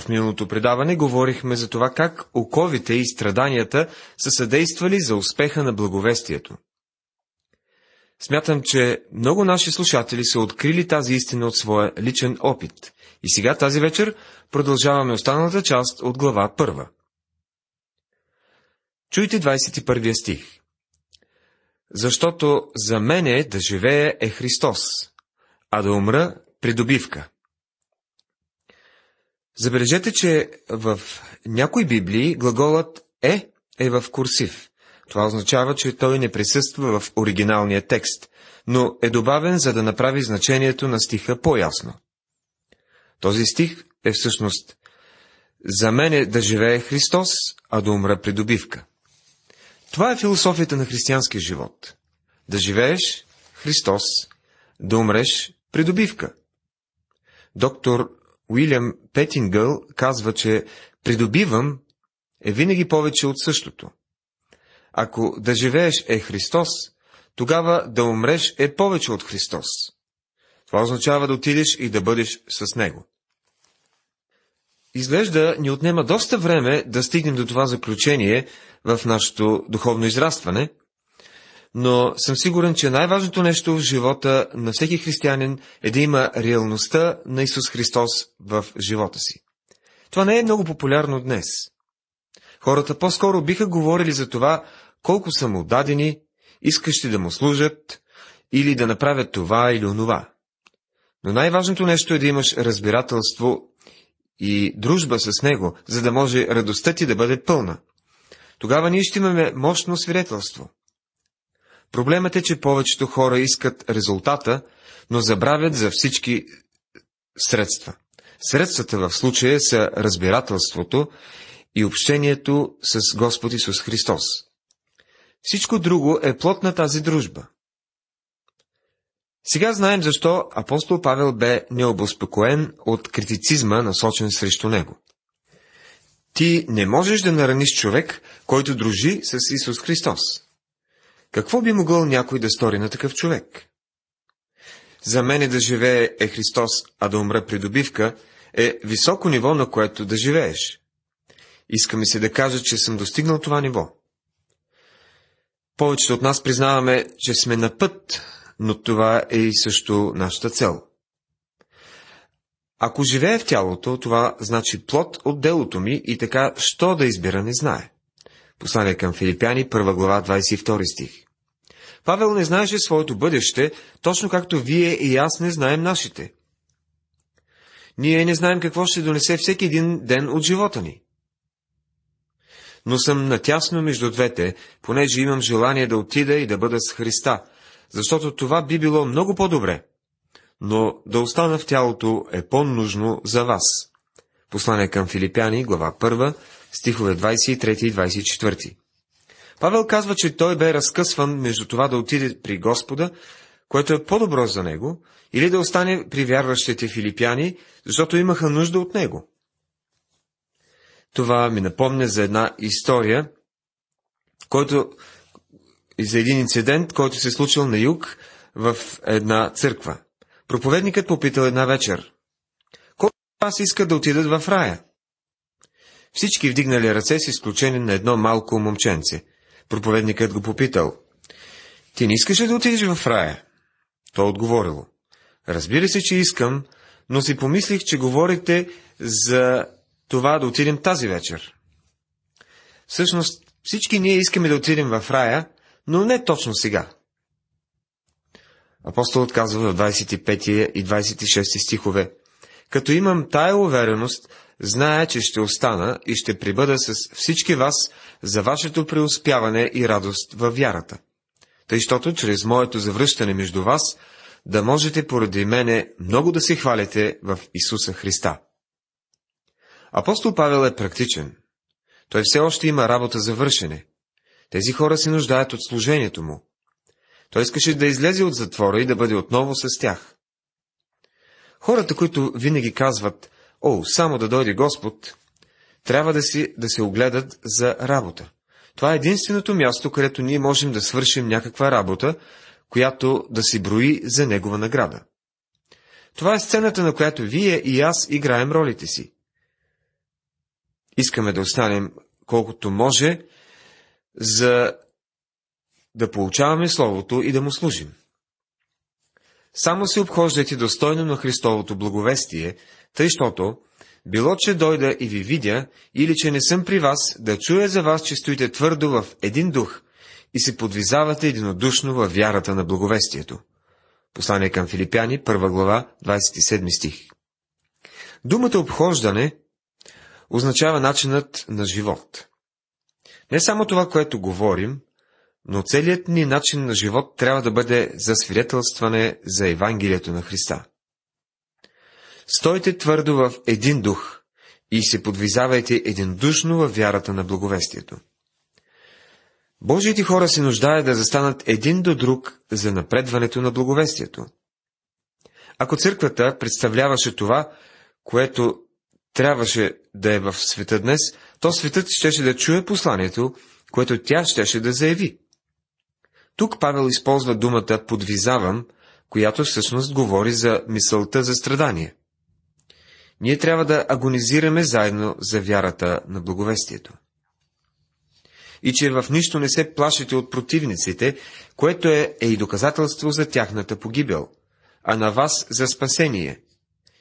В миналото предаване говорихме за това как оковите и страданията са съдействали за успеха на благовестието. Смятам, че много наши слушатели са открили тази истина от своя личен опит. И сега тази вечер продължаваме останалата част от глава 1. Чуйте 21 стих. Защото за мене да живее е Христос, а да умра придобивка. Забележете, че в някои библии глаголът е в курсив. Това означава, че той не присъства в оригиналния текст, но е добавен, за да направи значението на стиха по-ясно. Този стих е всъщност «За мене да живее Христос, а да умра придобивка». Това е философията на християнския живот. Да живееш – Христос, да умреш – придобивка. Доктор Уилям Петингъл казва, че «придобивам» е винаги повече от същото. Ако да живееш е Христос, тогава да умреш е повече от Христос. Това означава да отидеш и да бъдеш с Него. Изглежда ни отнема доста време да стигнем до това заключение в нашето духовно израстване, но съм сигурен, че най-важното нещо в живота на всеки християнин е да има реалността на Исус Христос в живота си. Това не е много популярно днес. Хората по-скоро биха говорили за това, колко са му дадени, искащи да му служат или да направят това или онова. Но най-важното нещо е да имаш разбирателство и дружба с него, за да може радостта ти да бъде пълна. Тогава ние ще имаме мощно свидетелство. Проблемът е, че повечето хора искат резултата, но забравят за всички средства. Средствата в случая са разбирателството и общението с Господ Исус Христос. Всичко друго е плод на тази дружба. Сега знаем защо апостол Павел бе необоспокоен от критицизма, насочен срещу него. Ти не можеш да нараниш човек, който дружи с Исус Христос. Какво би могъл някой да стори на такъв човек? За мене да живее е Христос, а да умра придобивка е високо ниво, на което да живееш. Иска ми се да кажа, че съм достигнал това ниво. Повечето от нас признаваме, че сме на път, но това е и също нашата цел. Ако живее в тялото, това значи плод от делото ми и така, що да избира, не знае. Послание към Филипяни, 1 глава, 22 стих. Павел не знаеше своето бъдеще, точно както вие и аз не знаем нашите. Ние не знаем какво ще донесе всеки един ден от живота ни. Но съм натясно между двете, понеже имам желание да отида и да бъда с Христа, защото това би било много по-добре, но да остана в тялото е по-нужно за вас. Послание към Филипяни, глава 1, стихове 23 и 24. Павел казва, че той бе разкъсван между това да отиде при Господа, което е по-добро за него, или да остане при вярващите филипяни, защото имаха нужда от него. Това ми напомня за една история, за един инцидент, който се случил на юг в една църква. Проповедникът попитал една вечер: колко от вас искат да отидат в рая? Всички вдигнали ръце с изключение на едно малко момченце. Проповедникът го попитал: ти не искаш ли да отидеш в рая? Той отговорило: разбира се, че искам, но си помислих, че говорите за това да отидем тази вечер. Всъщност, всички ние искаме да отидем в рая, но не точно сега. Апостолът казва в 25 и 26 стихове: като имам тая увереност, зная, че ще остана и ще прибъда с всички вас за вашето преуспяване и радост във вярата, тъй щото чрез моето завръщане между вас да можете поради мене много да се хвалите в Исуса Христа. Апостол Павел е практичен. Той все още има работа за вършене. Тези хора се нуждаят от служението му. Той искаше да излезе от затвора и да бъде отново с тях. Хората, които винаги казват: о, само да дойде Господ, трябва да се огледат за работа. Това е единственото място, където ние можем да свършим някаква работа, която да си брои за негова награда. Това е сцената, на която вие и аз играем ролите си. искаме да останем колкото може, за да получаваме Словото и да му служим. Само се обхождайте достойно на Христовото благовестие, тъй щото, било че дойда и ви видя, или че не съм при вас, да чуя за вас, че стоите твърдо в един дух и се подвизавате единодушно във вярата на благовестието. Послание към Филипяни, 1 глава, 27 стих. Думата обхождане означава начинът на живот. Не само това, което говорим, но целият ни начин на живот трябва да бъде засвидетелстване за Евангелието на Христа. Стойте твърдо в един дух и се подвизавайте единодушно във вярата на благовестието. Божиите хора се нуждаят да застанат един до друг за напредването на благовестието. Ако църквата представляваше това, което трябваше да е в света днес, то светът щеше да чуе посланието, което тя щеше да заяви. Тук Павел използва думата «подвизавам», която всъщност говори за мисълта за страдание. Ние трябва да агонизираме заедно за вярата на благовестието. И че в нищо не се плашите от противниците, което е и доказателство за тяхната погибел, а на вас за спасение,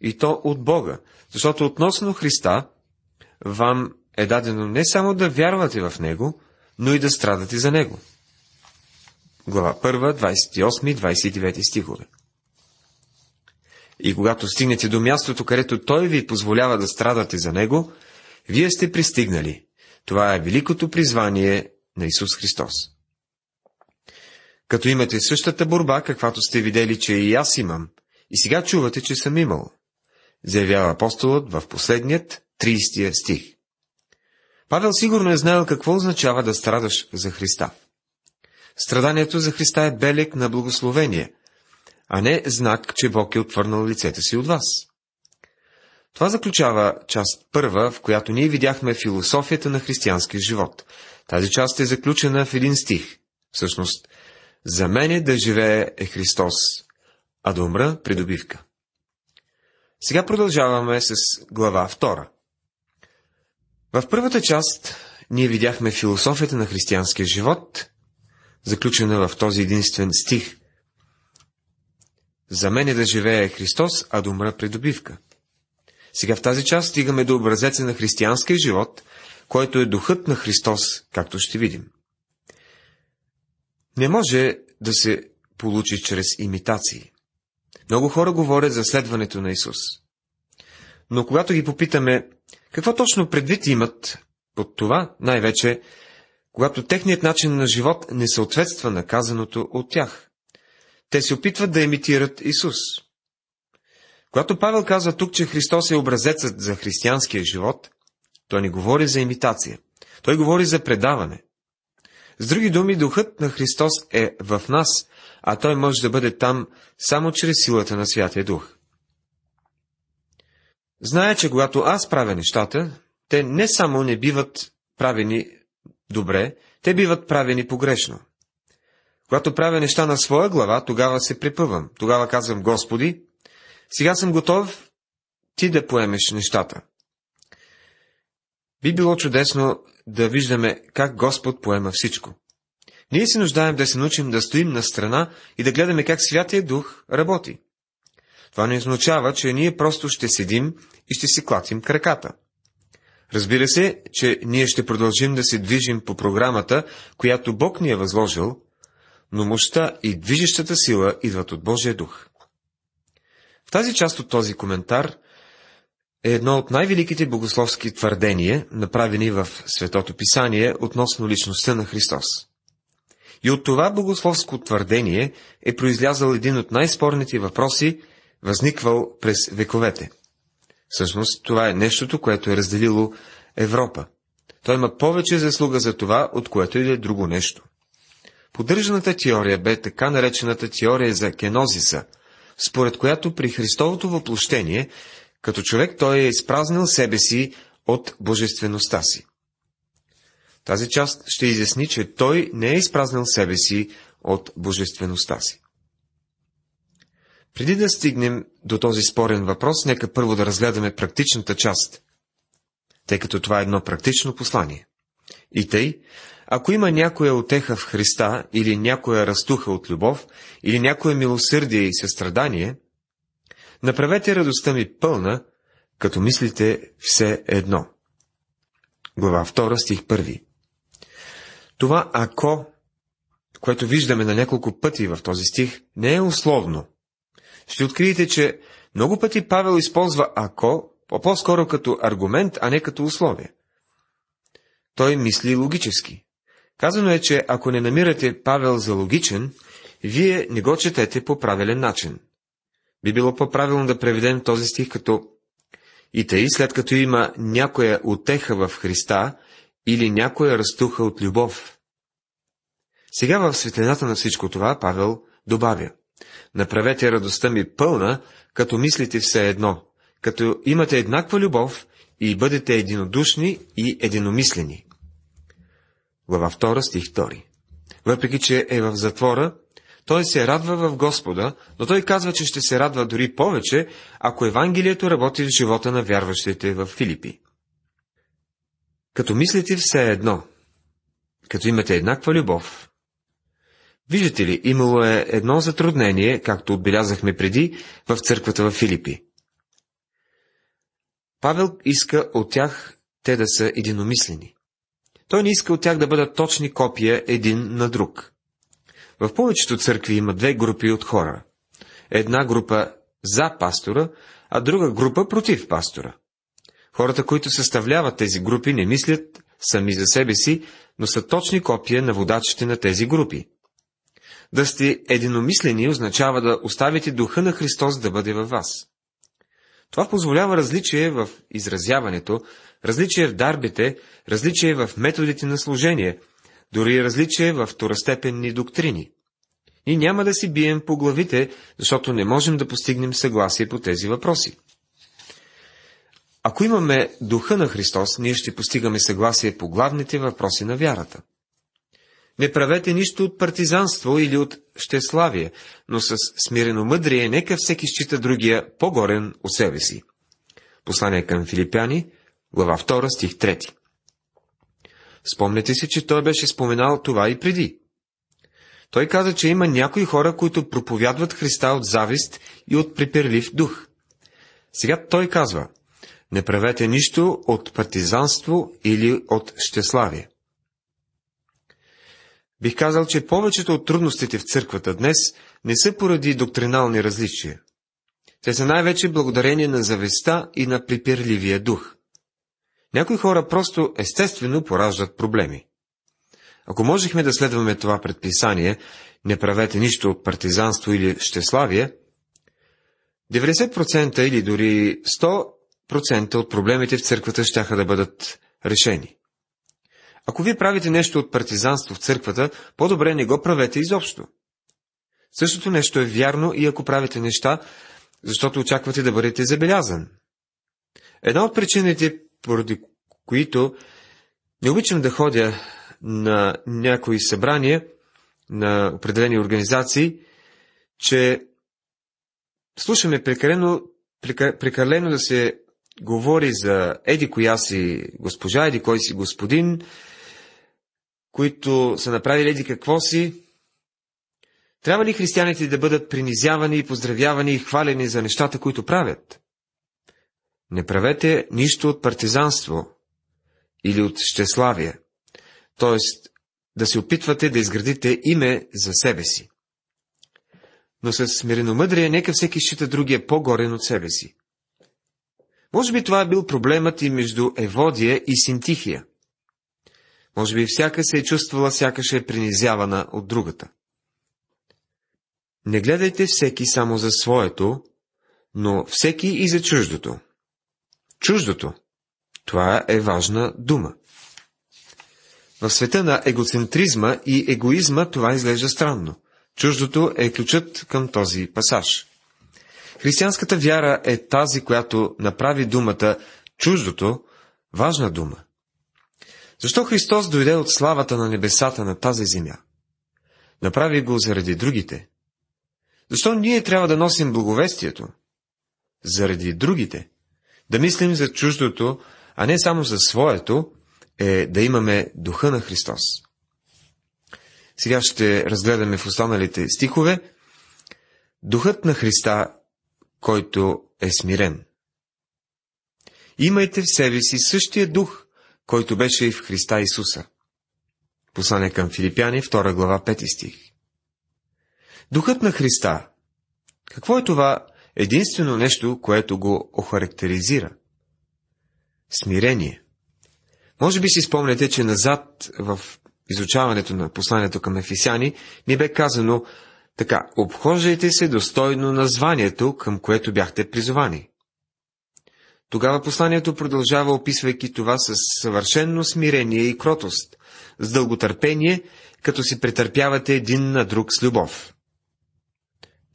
и то от Бога, защото относно Христа вам е дадено не само да вярвате в Него, но и да страдате за Него. Глава 1, 28 и 29 стихове. И когато стигнете до мястото, където Той ви позволява да страдате за Него, вие сте пристигнали. Това е великото призвание на Исус Христос. Като имате същата борба, каквато сте видели, че и аз имам, и сега чувате, че съм имал, заявява апостолът в последният 30 стих. Павел сигурно е знаел какво означава да страдаш за Христа. Страданието за Христа е белег на благословение, а не знак, че Бог е отвърнал лицето си от вас. Това заключава част първа, в която ние видяхме философията на християнския живот. Тази част е заключена в един стих. Всъщност, за мене да живее е Христос, а да умра придобивка. Сега продължаваме с глава 2. В първата част ние видяхме философията на християнския живот, заключена в този единствен стих. За мене да живее е Христос, а да умра придобивка. Сега в тази част стигаме до образеца на християнския живот, който е духът на Христос, както ще видим. Не може да се получи чрез имитации. Много хора говорят за следването на Исус. Но когато ги попитаме, какво точно предвид имат под това, най-вече, когато техният начин на живот не съответства на казаното от тях? Те се опитват да имитират Исус. Когато Павел казва тук, че Христос е образецът за християнския живот, той не говори за имитация, той говори за предаване. С други думи, духът на Христос е в нас, а той може да бъде там само чрез силата на Святия Дух. Зная, че когато аз правя нещата, те не само не биват правени добре, те биват правени погрешно. Когато правя неща на своя глава, тогава се препъвам, тогава казвам: Господи, сега съм готов ти да поемеш нещата. Би било чудесно да виждаме как Господ поема всичко. Ние се нуждаем да се научим да стоим на страна и да гледаме как Святия Дух работи. Това не означава, че ние просто ще седим и ще си клатим краката. Разбира се, че ние ще продължим да се движим по програмата, която Бог ни е възложил, но мощта и движещата сила идват от Божия Дух. В тази част от този коментар е едно от най-великите богословски твърдения, направени в Светото Писание относно личността на Христос. И от това богословско твърдение е произлязал един от най-спорните въпроси, възниквал през вековете. Всъщност, това е нещото, което е разделило Европа. Той има повече заслуга за това, от което и да е друго нещо. Поддържаната теория бе така наречената теория за кенозиса, според която при Христовото въплощение, като човек той е изпразнил себе си от божествеността си. Тази част ще изясни, че той не е изпразнил себе си от божествеността си. Преди да стигнем до този спорен въпрос, нека първо да разгледаме практичната част. тъй като това е едно практично послание. И тъй, ако има някоя утеха в Христа, или някоя растуха от любов, или някое милосърдие и състрадание, направете радостта ми пълна, като мислите все едно. Глава 2, стих 1. Това ако, което виждаме на няколко пъти в този стих, не е условно. Ще откриете, че много пъти Павел използва ако, по-скоро като аргумент, а не като условие. Той мисли логически. Казано е, че ако не намирате Павел за логичен, вие не го четете по правилен начин. Би било по-правилно да преведем този стих като: и тъй, след като има някоя утеха в Христа или някоя растуха от любов. Сега в светлината на всичко това Павел добавя: направете радостта ми пълна, като мислите все едно, като имате еднаква любов и бъдете единодушни и единомислени. Глава 2, стих 2. Въпреки че е в затвора, той се радва в Господа, но той казва, че ще се радва дори повече, ако Евангелието работи в живота на вярващите в Филипи. Като мислите все едно, като имате еднаква любов. Виждате ли, имало е едно затруднение, както отбелязахме преди, в църквата в Филипи. Павел иска от тях те да са единомислени. Той не иска от тях да бъдат точни копия един на друг. В повечето църкви има две групи от хора. Една група за пастора, а друга група против пастора. Хората, които съставляват тези групи, не мислят сами за себе си, но са точни копия на водачите на тези групи. Да сте единомислени означава да оставите духа на Христос да бъде във вас. Това позволява различие в изразяването, различие в дарбите, различие в методите на служение, дори различие в второстепенни доктрини. И няма да си бием по главите, защото не можем да постигнем съгласие по тези въпроси. Ако имаме духа на Христос, ние ще постигаме съгласие по главните въпроси на вярата. Не правете нищо от партизанство или от щеславие, но с смирено мъдрие нека всеки счита другия по-горен от себе си. Послание към Филипяни, глава 2, стих 3. Спомнете си, че той беше споменал това и преди. Той каза, че има някои хора, които проповядват Христа от завист и от приперлив дух. Сега той казва: не правете нищо от партизанство или от щеславие. Бих казал, че повечето от трудностите в църквата днес не са поради доктринални различия. Те са най-вече благодарение на завистта и на припирливия дух. Някои хора просто естествено пораждат проблеми. Ако можехме да следваме това предписание, не правете нищо от партизанство или щеславие, 90% или дори 100% от проблемите в църквата щяха да бъдат решени. Ако вие правите нещо от партизанство в църквата, по-добре не го правете изобщо. Същото нещо е вярно и ако правите неща, защото очаквате да бъдете забелязан. Една от причините, поради които не обичам да ходя на някои събрания, на определени организации, че слушаме прекалено да се говори за еди коя си госпожа, еди кой си господин, които са направили еди какво си. Трябва ли християните да бъдат принизявани, поздравявани и хвалени за нещата, които правят? Не правете нищо от партизанство или от щеславие, т.е. да се опитвате да изградите име за себе си. Но с смиреномъдрие нека всеки счита другия по-горен от себе си. Може би това е бил проблемът и между Еводия и Синтихия. Може би всяка се е чувствала, сякаш е принизявана от другата. Не гледайте всеки само за своето, но всеки и за чуждото. Чуждото – това е важна дума. В света на егоцентризма и егоизма това изглежда странно. Чуждото е ключът към този пасаж. Християнската вяра е тази, която направи думата «чуждото» важна дума. Защо Христос дойде от славата на небесата на тази земя? Направи го заради другите. Защо ние трябва да носим благовестието? Заради другите. Да мислим за чуждото, а не само за своето, е да имаме духа на Христос. Сега ще разгледаме в останалите стихове духът на Христа, който е смирен. Имайте в себе си същия дух, който беше и в Христа Исуса. Послание към Филипяни, 2 глава, 5 стих. Духът на Христа. Какво е това единствено нещо, което го охарактеризира? Смирение. Може би си спомняте, че назад в изучаването на посланието към Ефесяни ни бе казано така: обхождайте се достойно на званието, към което бяхте призовани. Тогава посланието продължава, описвайки това със съвършено смирение и кротост, с дълготърпение, като си претърпявате един на друг с любов.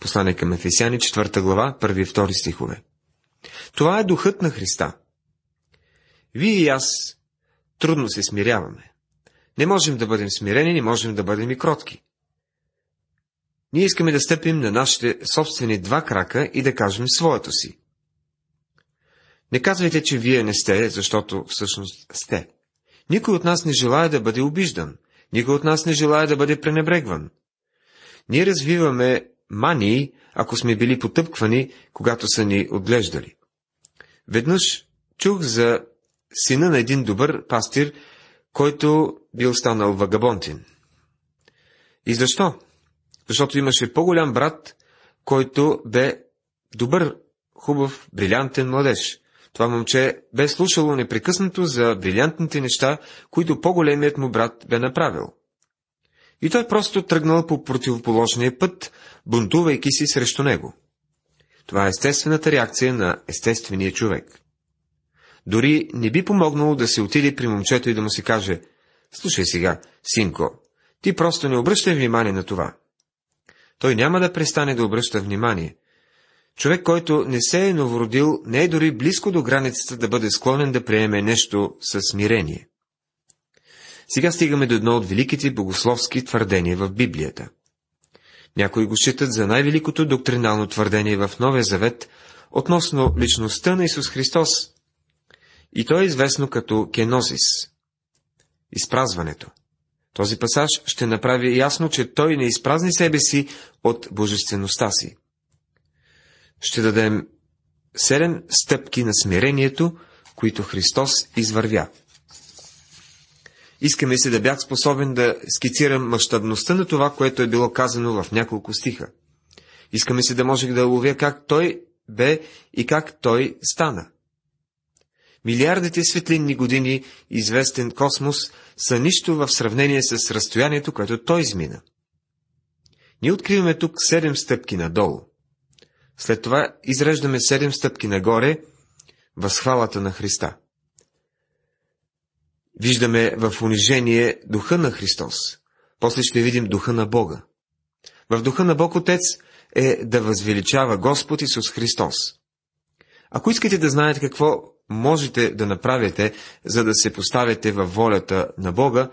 Послание към Ефесяни, 4 глава, 1 и 2 стихове. Това е духът на Христа. Вие и аз трудно се смиряваме. Не можем да бъдем смирени, не можем да бъдем и кротки. Ние искаме да стъпим на нашите собствени два крака и да кажем своето си. Не казвайте, че вие не сте, защото всъщност сте. Никой от нас не желая да бъде обиждан. Никой от нас не желая да бъде пренебрегван. Ние развиваме мании, ако сме били потъпквани, когато са ни отглеждали. Веднъж чух за сина на един добър пастир, който бил станал вагабонтин. И защо? Защото имаше по-голям брат, който бе добър, хубав, брилянтен младеж. Това момче бе слушало непрекъснато за брилянтните неща, които по-големият му брат бе направил. И той просто тръгнал по противоположния път, бунтувайки си срещу него. Това е естествената реакция на естествения човек. Дори не би помогнало да се отиде при момчето и да му се каже: слушай сега, синко, ти просто не обръщай внимание на това. Той няма да престане да обръща внимание. Човек, който не се е новородил, не е дори близко до границата да бъде склонен да приеме нещо със смирение. Сега стигаме до едно от великите богословски твърдения в Библията. Някои го считат за най-великото доктринално твърдение в Новия Завет относно личността на Исус Христос. И то е известно като кенозис – изпразването. Този пасаж ще направи ясно, че той не изпразни себе си от божествеността си. Ще дадем 7 стъпки на смирението, които Христос извървя. Искаме се да бях способен да скицирам мащабността на това, което е било казано в няколко стиха. Искаме се да можех да ловя как той бе и как той стана. Милиардите светлинни години, известен космос, са нищо в сравнение с разстоянието, което той измина. Ние откриваме тук 7 стъпки надолу. След това изреждаме 7 стъпки нагоре възхвалата на Христа. Виждаме в унижение духа на Христос. После ще видим духа на Бога. В духа на Бог Отец е да възвеличава Господ Исус Христос. Ако искате да знаете какво можете да направите, за да се поставите във волята на Бога,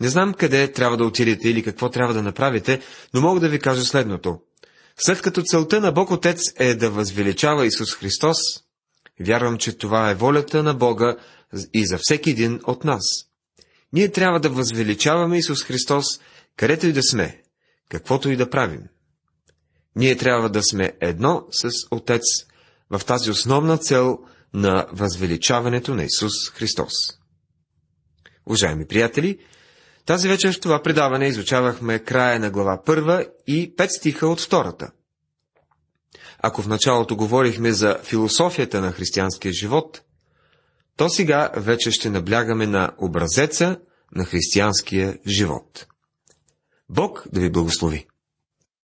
не знам къде трябва да отидете или какво трябва да направите, но мога да ви кажа следното. След като целта на Бог Отец е да възвеличава Исус Христос, вярвам, че това е волята на Бога и за всеки един от нас. Ние трябва да възвеличаваме Исус Христос, където и да сме, каквото и да правим. Ние трябва да сме едно с Отец в тази основна цел на възвеличаването на Исус Христос. Уважаеми приятели, тази вечер в това предаване изучавахме края на глава 1 и 5 стиха от 2. Ако в началото говорихме за философията на християнския живот, то сега вече ще наблягаме на образеца на християнския живот. Бог да ви благослови!